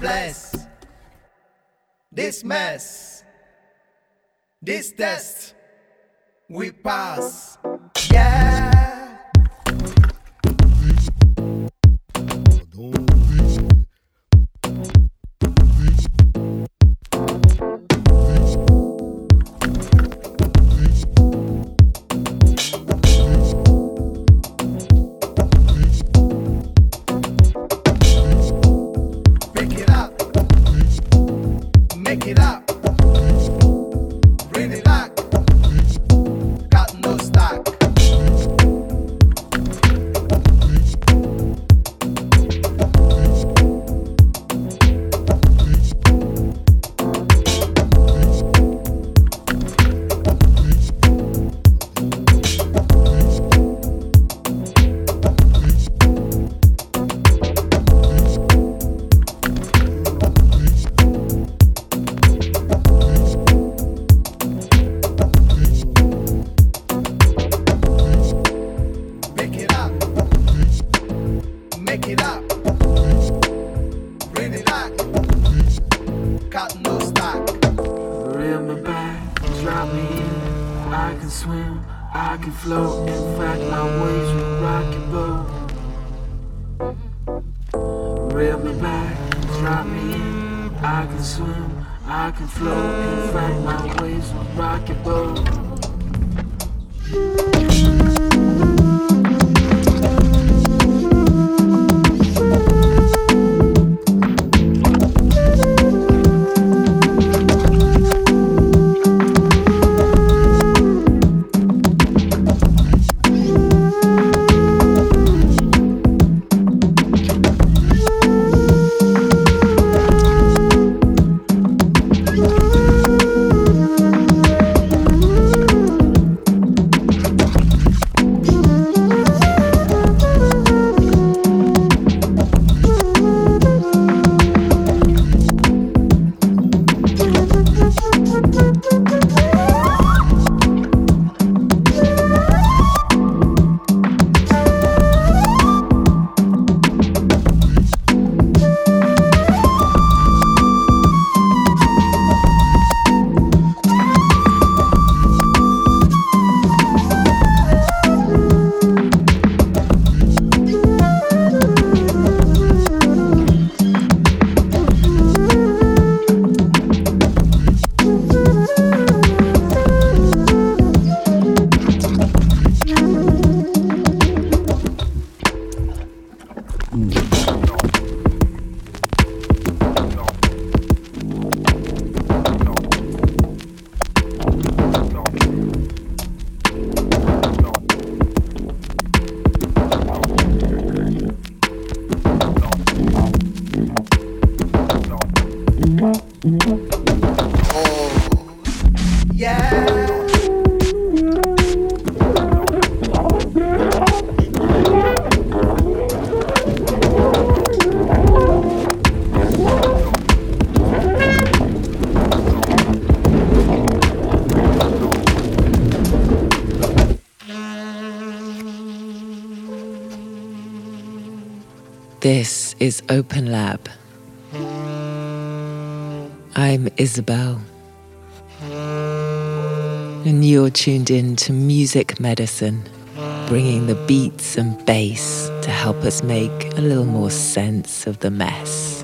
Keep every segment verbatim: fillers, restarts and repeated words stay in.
bless this mess, this test we pass. Yeah. This is Open Lab. I'm Isabel, and you're tuned in to Music Medicine, bringing the beats and bass to help us make a little more sense of the mess.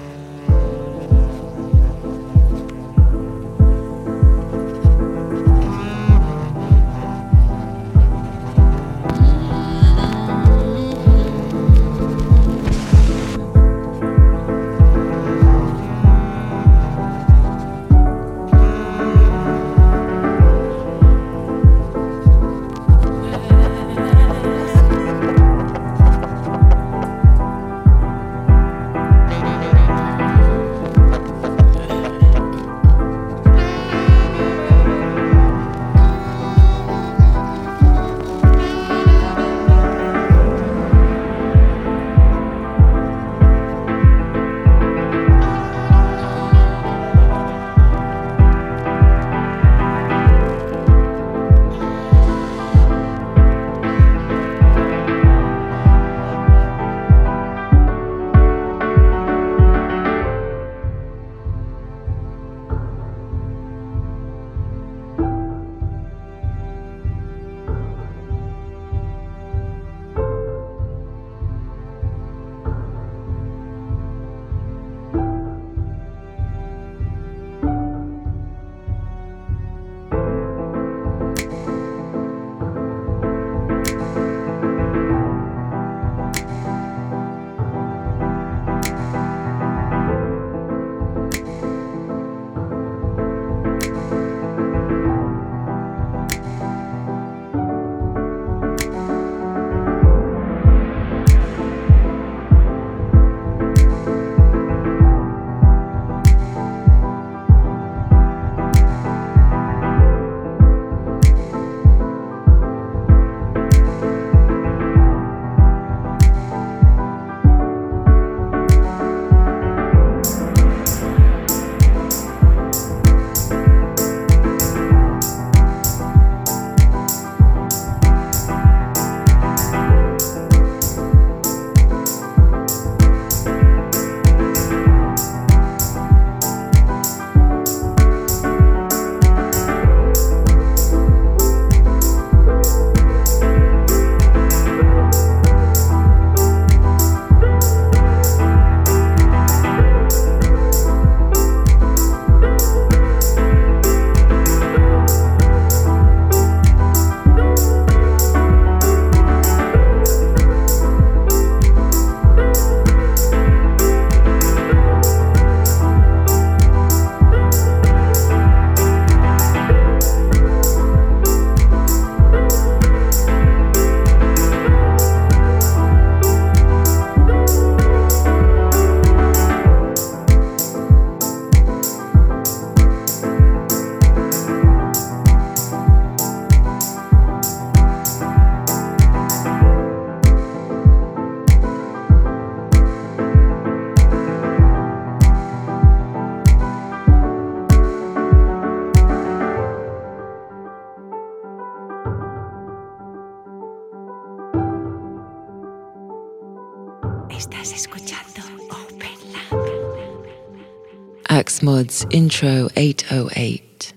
AxeMods Intro eight oh eight.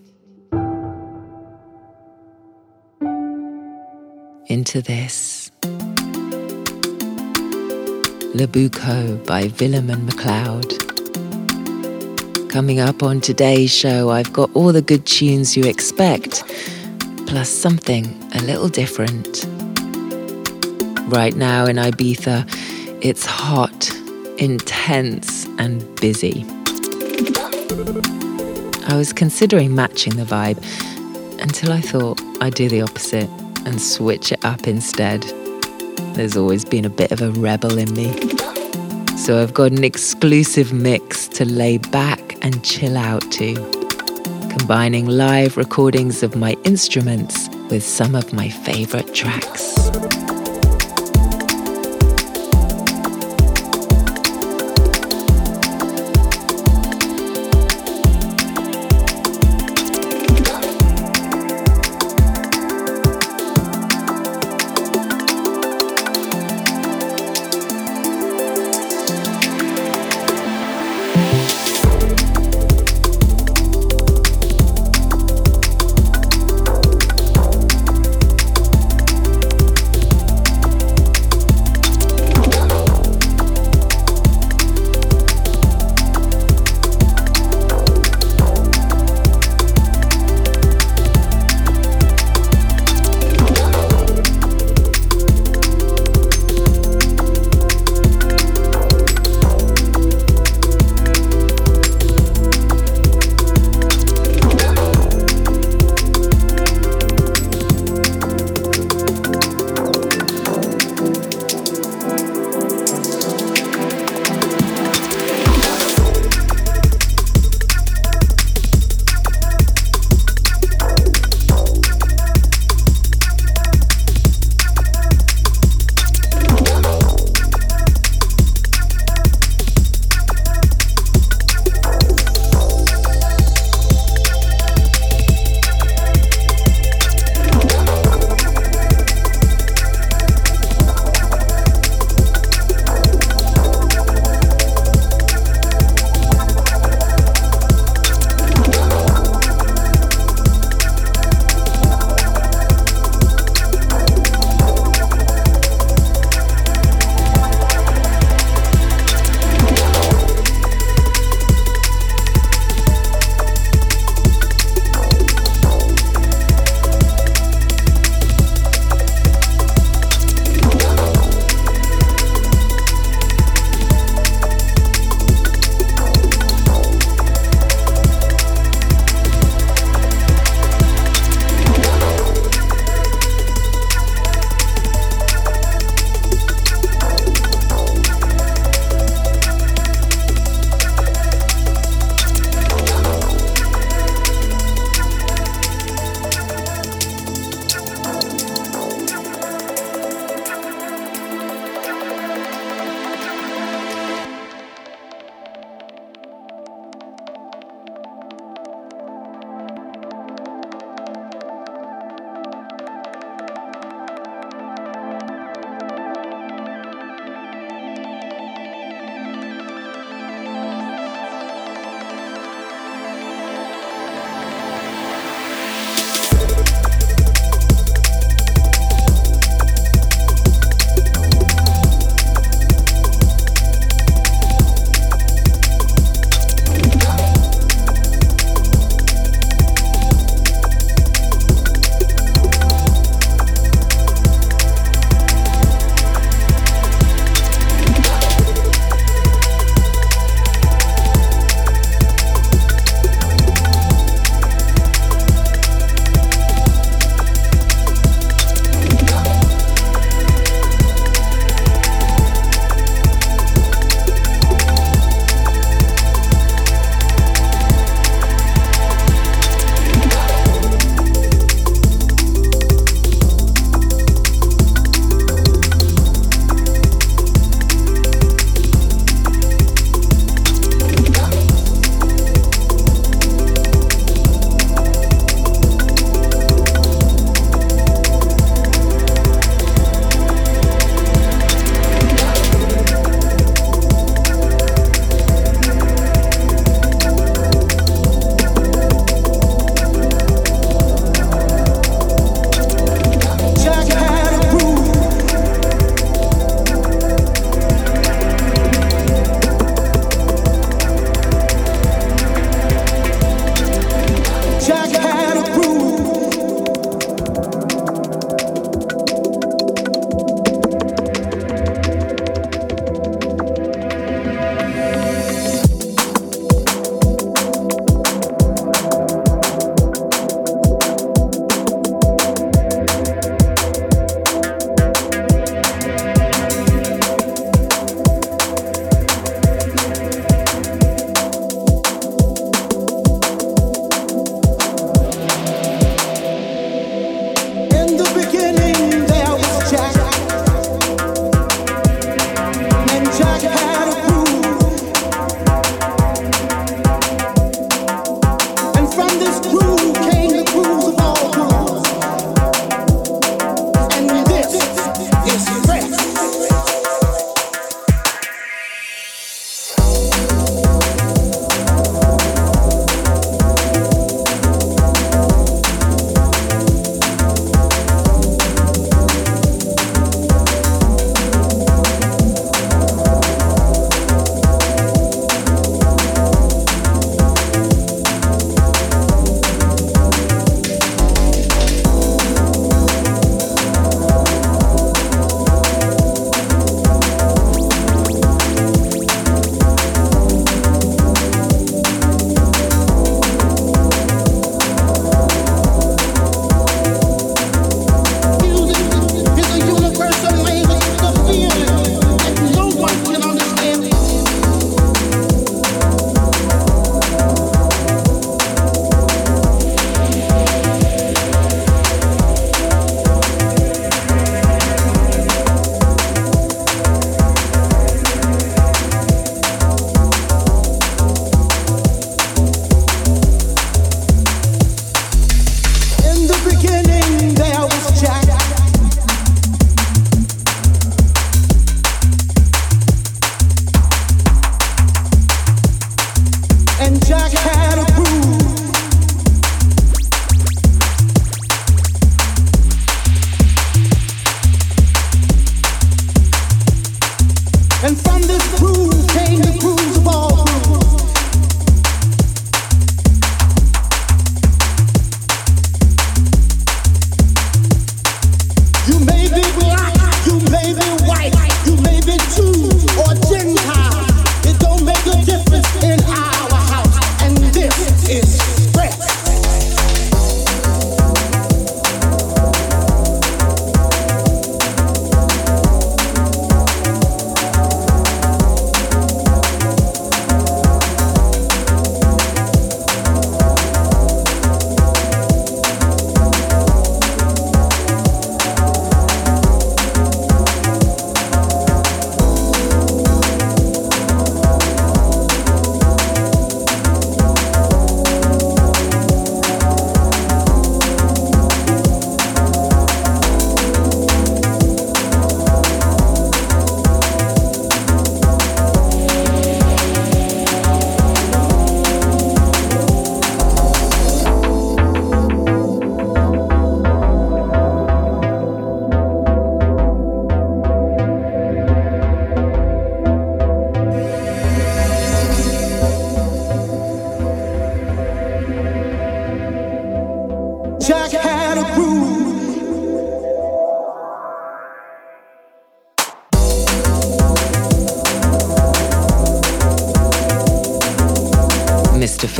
Into this. Labuco by Willem and McLeod. Coming up on today's show, I've got all the good tunes you expect, plus something a little different. Right now in Ibiza, it's hot, intense and busy. I was considering matching the vibe until I thought I'd do the opposite and switch it up instead. There's always been a bit of a rebel in me. So I've got an exclusive mix to lay back and chill out to, combining live recordings of my instruments with some of my favorite tracks.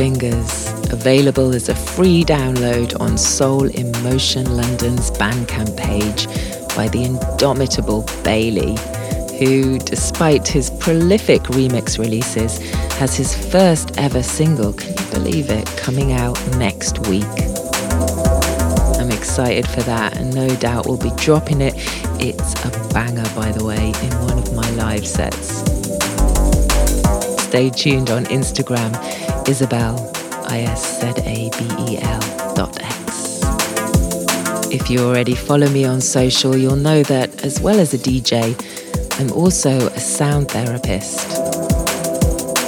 Fingers, available as a free download on Soul Emotion London's Bandcamp page by the indomitable Bailey, who, despite his prolific remix releases, has his first ever single, can you believe it, coming out next week. I'm excited for that and no doubt we'll be dropping it. It's a banger, by the way, in one of my live sets. Stay tuned on Instagram. Isabel, I S Z A B E L dot X. If you already follow me on social, you'll know that as well as a D J, I'm also a sound therapist.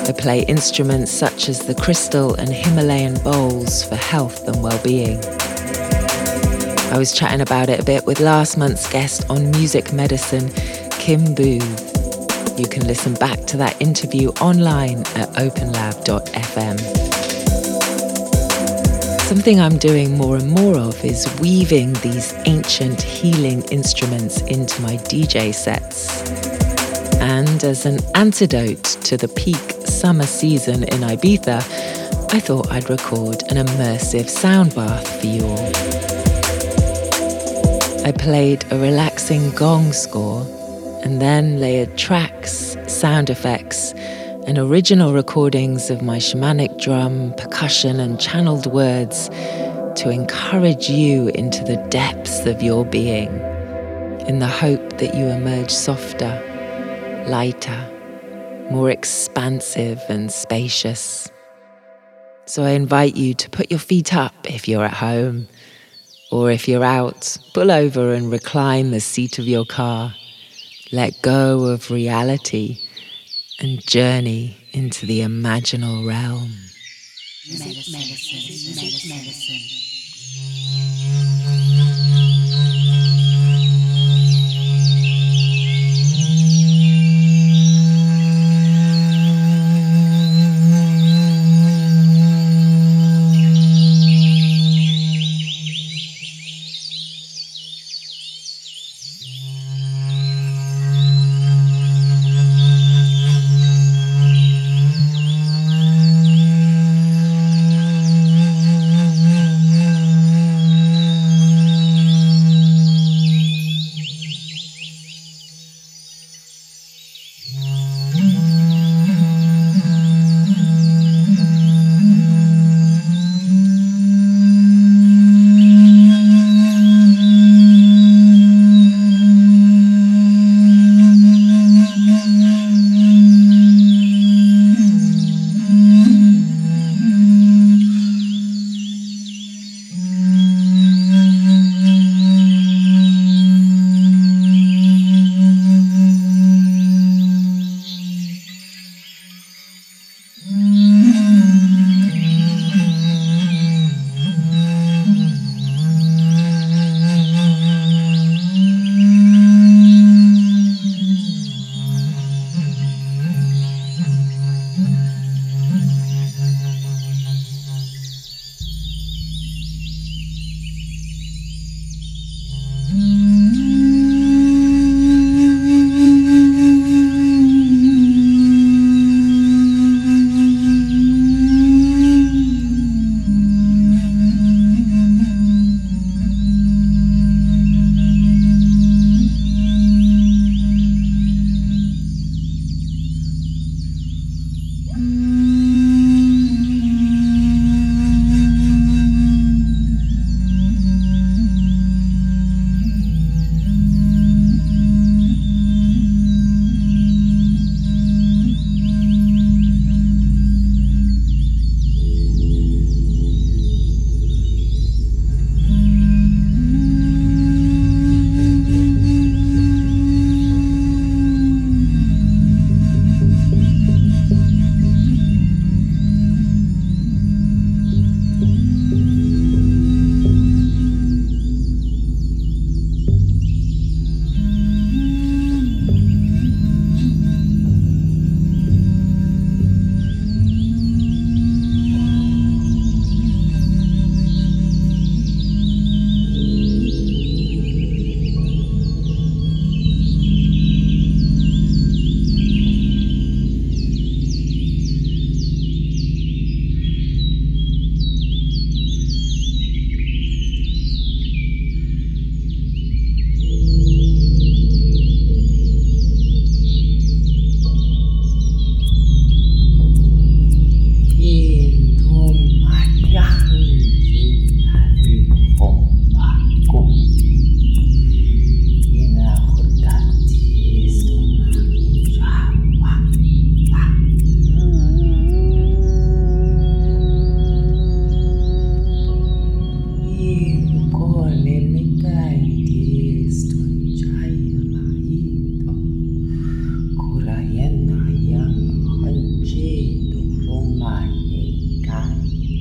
I play instruments such as the crystal and Himalayan bowls for health and well-being. I was chatting about it a bit with last month's guest on Music Medicine, Kim Boo. You can listen back to that interview online at open lab dot f m. Something I'm doing more and more of is weaving these ancient healing instruments into my D J sets. And as an antidote to the peak summer season in Ibiza, I thought I'd record an immersive sound bath for you all. I played a relaxing gong score and then layered tracks, sound effects, and original recordings of my shamanic drum, percussion, and channeled words to encourage you into the depths of your being, in the hope that you emerge softer, lighter, more expansive and spacious. So I invite you to put your feet up if you're at home, or if you're out, pull over and recline the seat of your car. Let go of reality and journey into the imaginal realm. Medicine, medicine, medicine, medicine.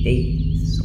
peso.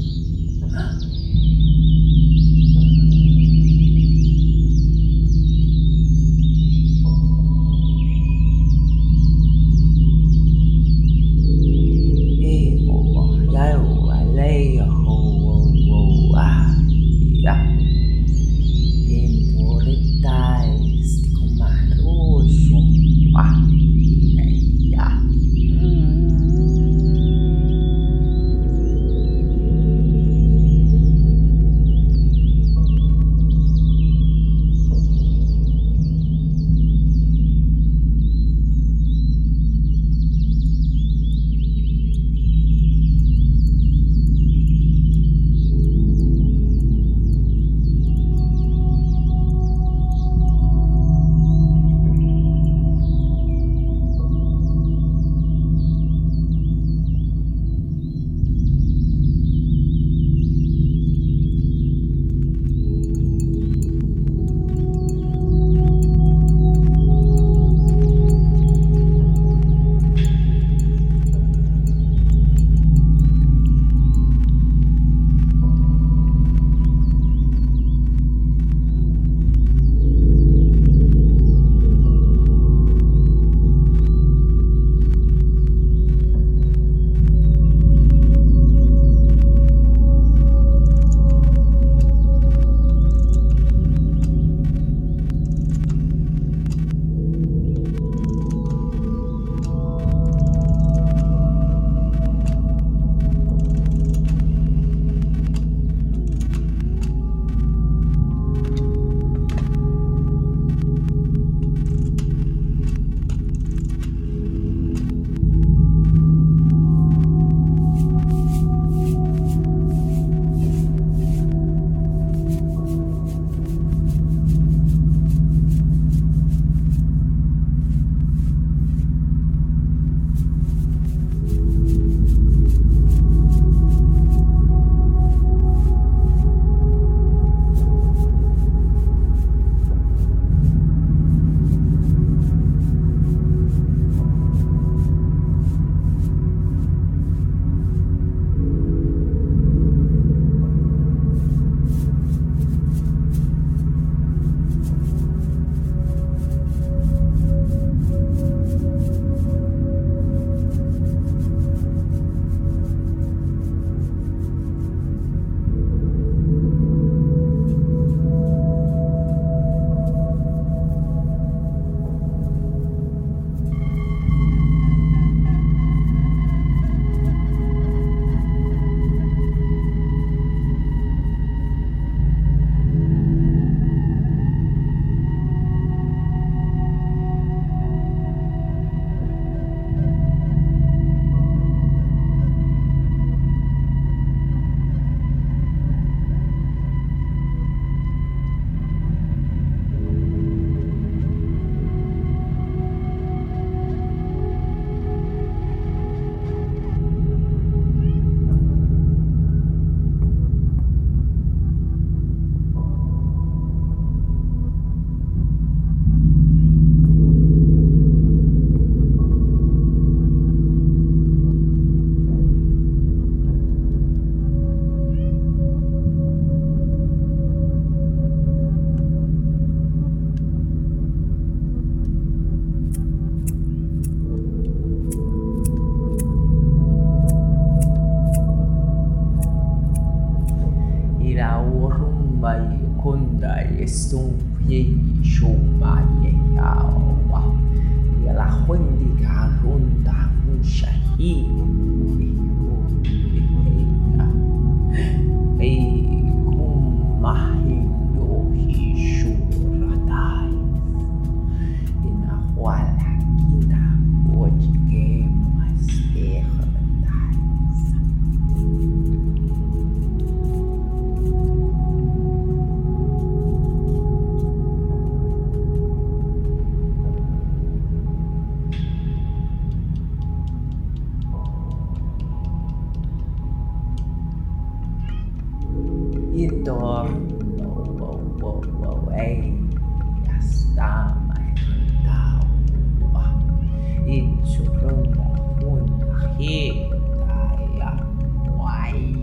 It's a room of one here, I am. Why?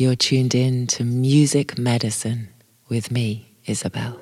You're tuned in to Music Medicine with me, Isabel.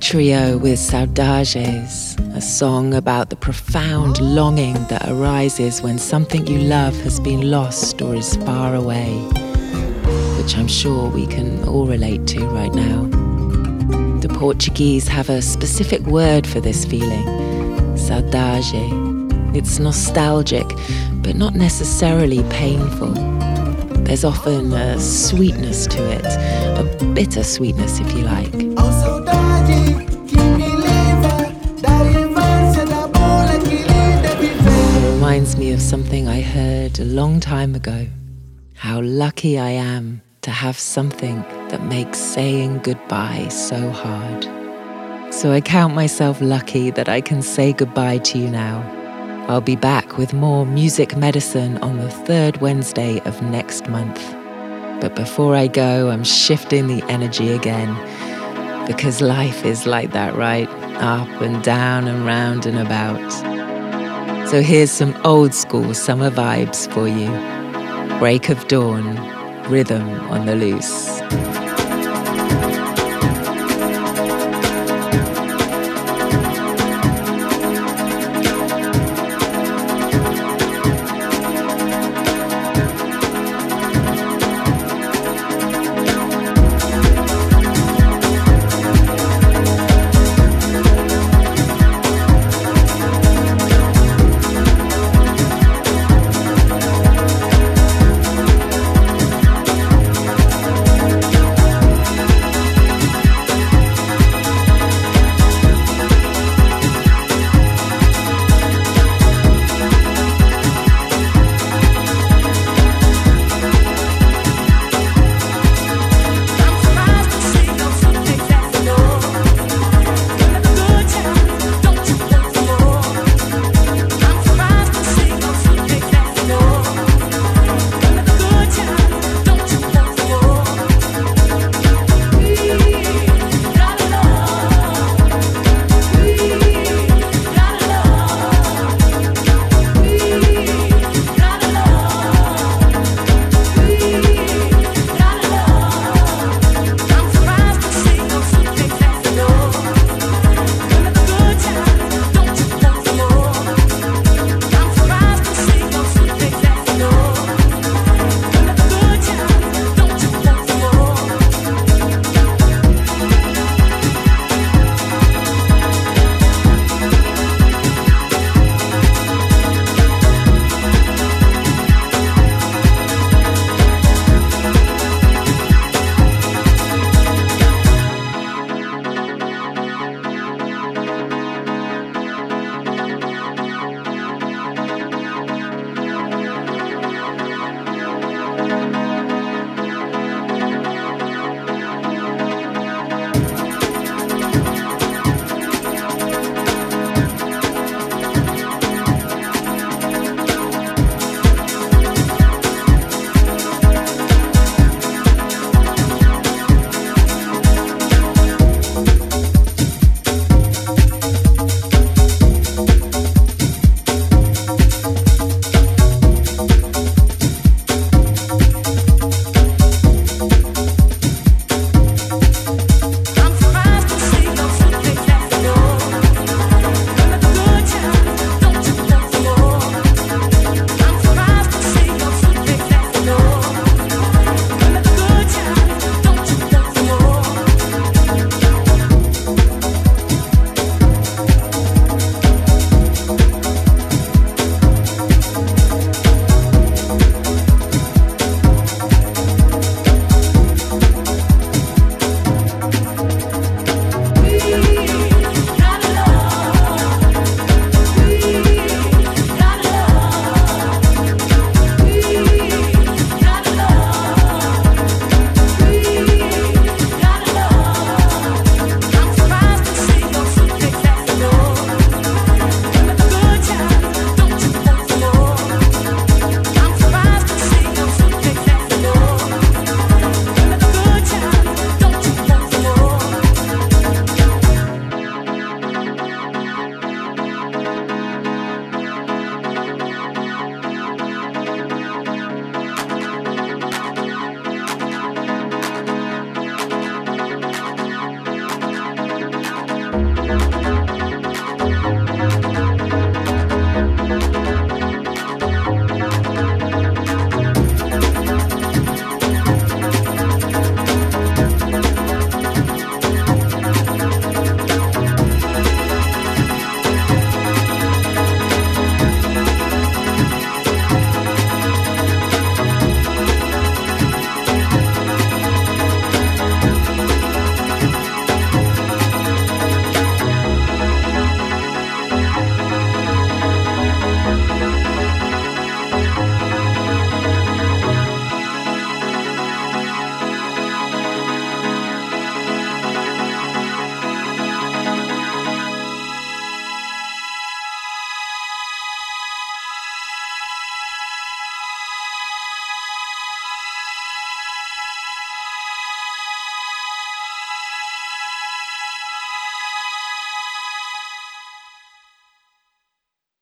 Trio with Saudades, a song about the profound longing that arises when something you love has been lost or is far away, which I'm sure we can all relate to right now. The Portuguese have a specific word for this feeling, saudade. It's nostalgic, but not necessarily painful. There's often a sweetness to it, a bitter sweetness if you like. Reminds me of something I heard a long time ago. How lucky I am to have something that makes saying goodbye so hard. So I count myself lucky that I can say goodbye to you now. I'll be back with more Music Medicine on the third Wednesday of next month. But before I go, I'm shifting the energy again. Because life is like that, right? Up and down and round and about. So here's some old school summer vibes for you. Break of dawn, rhythm on the loose.